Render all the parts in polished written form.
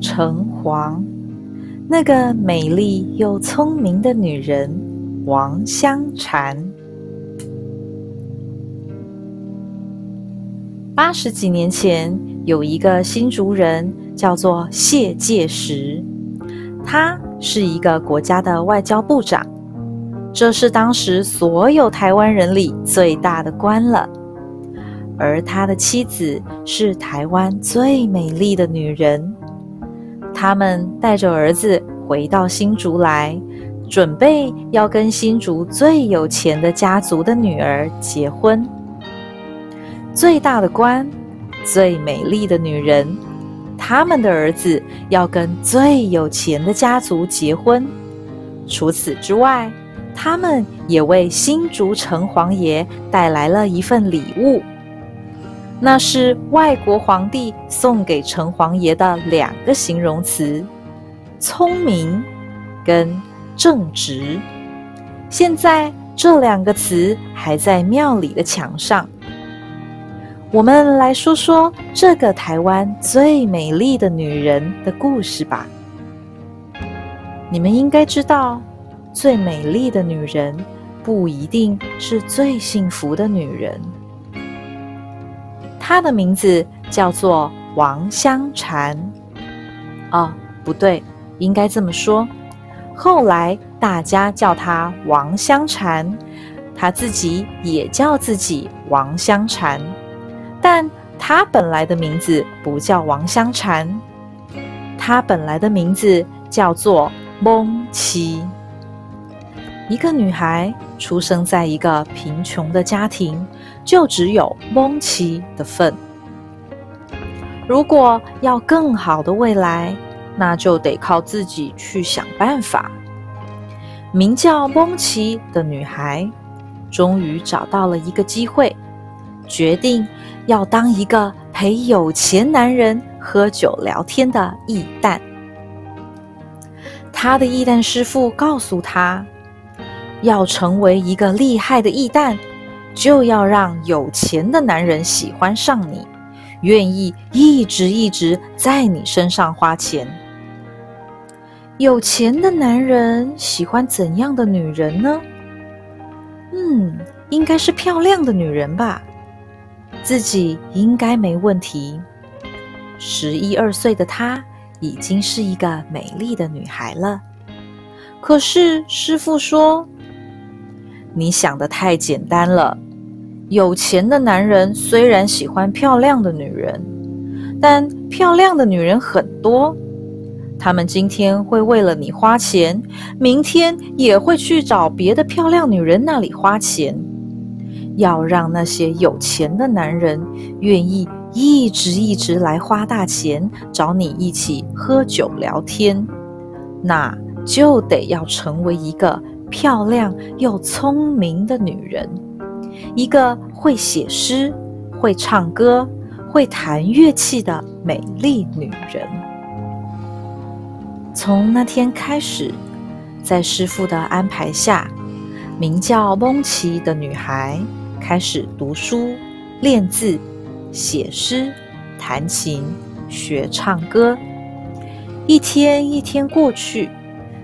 成皇，那个美丽又聪明的女人王香婵。80几年前，有一个新竹人叫做谢介石，他是一个国家的外交部长，这是当时所有台湾人里最大的官了。而他的妻子是台湾最美丽的女人，他们带着儿子回到新竹来，准备要跟新竹最有钱的家族的女儿结婚。最大的官，最美丽的女人，他们的儿子要跟最有钱的家族结婚。除此之外，他们也为新竹城隍爷带来了一份礼物，那是外国皇帝送给城隍爷的2个形容词：聪明跟正直。现在这2个词还在庙里的墙上。我们来说说这个台湾最美丽的女人的故事吧。你们应该知道，最美丽的女人不一定是最幸福的女人。她的名字叫做王香婵。哦，不对，应该这么说，后来大家叫她王香婵，她自己也叫自己王香婵，但她本来的名字不叫王香婵，她本来的名字叫做蒙奇。一个女孩出生在一个贫穷的家庭，就只有蒙奇的份。如果要更好的未来，那就得靠自己去想办法。名叫蒙奇的女孩，终于找到了一个机会，决定要当一个陪有钱男人喝酒聊天的义旦。她的义旦师父告诉她，要成为一个厉害的义旦，就要让有钱的男人喜欢上你，愿意一直在你身上花钱。有钱的男人喜欢怎样的女人呢？应该是漂亮的女人吧，自己应该没问题。11、12岁的她已经是一个美丽的女孩了。可是师父说，你想得太简单了，有钱的男人虽然喜欢漂亮的女人，但漂亮的女人很多，她们今天会为了你花钱，明天也会去找别的漂亮女人那里花钱。要让那些有钱的男人愿意一直来花大钱找你一起喝酒聊天，那就得要成为一个漂亮又聪明的女人，一个会写诗、会唱歌、会弹乐器的美丽女人。从那天开始，在师父的安排下，名叫蒙奇的女孩开始读书、练字、写诗、弹琴、学唱歌。一天一天过去，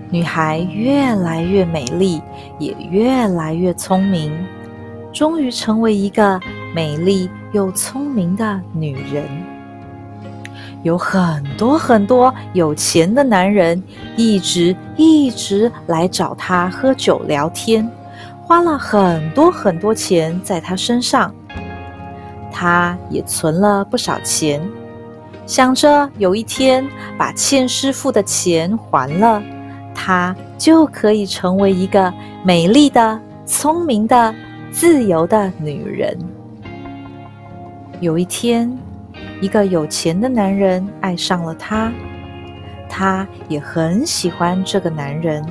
女孩越来越美丽，也越来越聪明，终于成为一个美丽又聪明的女人。有很多有钱的男人一直来找她喝酒聊天，花了很多钱在她身上。她也存了不少钱，想着有一天把欠师父的钱还了，她就可以成为一个美丽的、聪明的、自由的女人。有一天，一个有钱的男人爱上了她，她也很喜欢这个男人。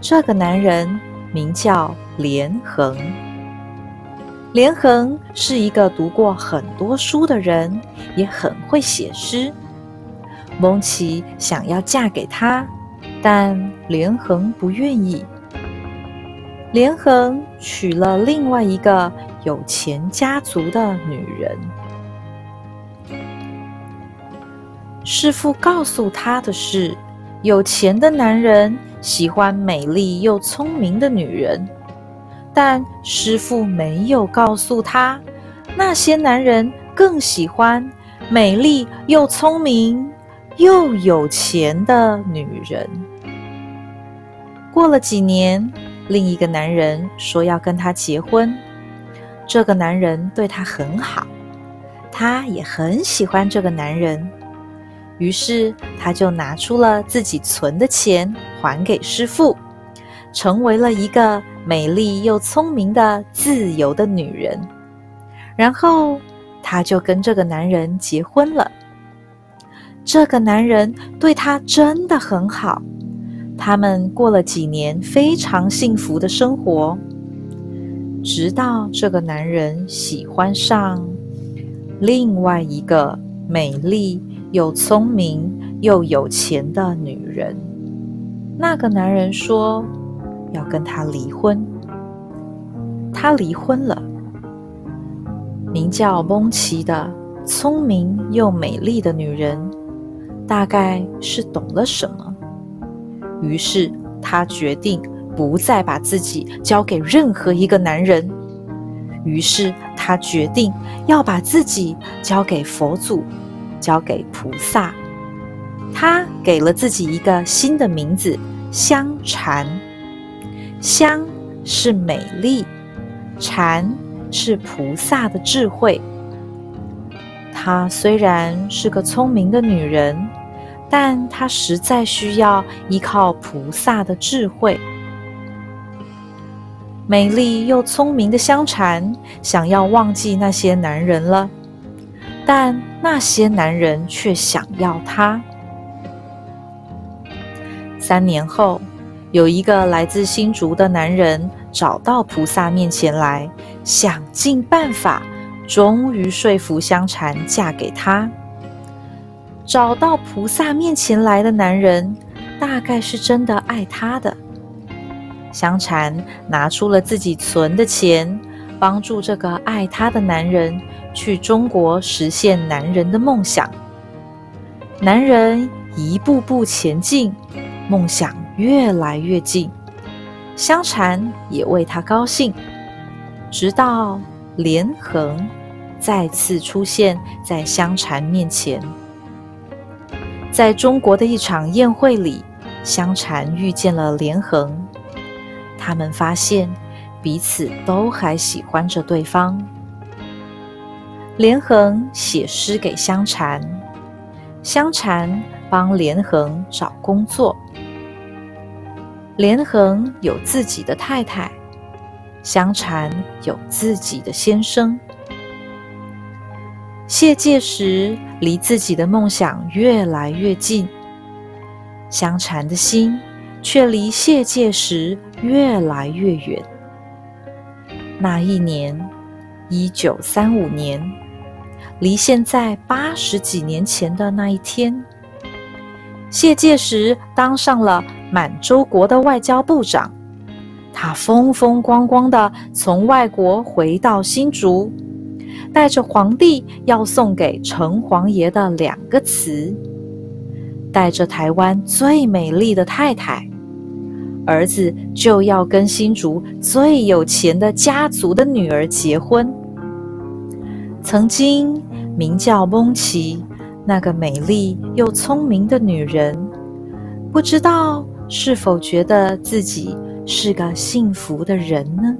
这个男人名叫连横。连横是一个读过很多书的人，也很会写诗。蒙奇想要嫁给他，但连横不愿意。连横娶了另外一个有钱家族的女人。师父告诉他的是，有钱的男人喜欢美丽又聪明的女人，但师父没有告诉他，那些男人更喜欢美丽又聪明又有钱的女人。过了几年，另一个男人说要跟他结婚，这个男人对他很好，他也很喜欢这个男人，于是他就拿出了自己存的钱还给师父，成为了一个美丽又聪明的自由的女人。然后她就跟这个男人结婚了。这个男人对她真的很好，他们过了几年非常幸福的生活，直到这个男人喜欢上另外一个美丽又聪明又有钱的女人。那个男人说要跟她离婚，她离婚了。名叫蒙奇的聪明又美丽的女人，大概是懂了什么，于是她决定不再把自己交给任何一个男人，于是她决定要把自己交给佛祖，交给菩萨。她给了自己一个新的名字，香禅。香是美丽，禅是菩萨的智慧。她虽然是个聪明的女人，但她实在需要依靠菩萨的智慧。美丽又聪明的香禅想要忘记那些男人了，但那些男人却想要她。3年后，有一个来自新竹的男人找到菩萨面前来，想尽办法，终于说服香禅嫁给他。找到菩萨面前来的男人，大概是真的爱他的。香禅拿出了自己存的钱，帮助这个爱他的男人去中国实现男人的梦想。男人一步步前进，梦想越来越近，香禅也为他高兴，直到连横再次出现在香禅面前。在中国的一场宴会里，香禅遇见了连横，他们发现彼此都还喜欢着对方。连横写诗给香禅，香禅帮连横找工作。连横有自己的太太，香禅有自己的先生。谢界时离自己的梦想越来越近，香禅的心却离谢界时越来越远。那一年，1935年，离现在80几年前的那一天，谢界时当上了满洲国的外交部长，他风风光光地从外国回到新竹，带着皇帝要送给城隍爷的2个词，带着台湾最美丽的太太，儿子就要跟新竹最有钱的家族的女儿结婚。曾经名叫蒙奇那个美丽又聪明的女人，不知道是否觉得自己是个幸福的人呢？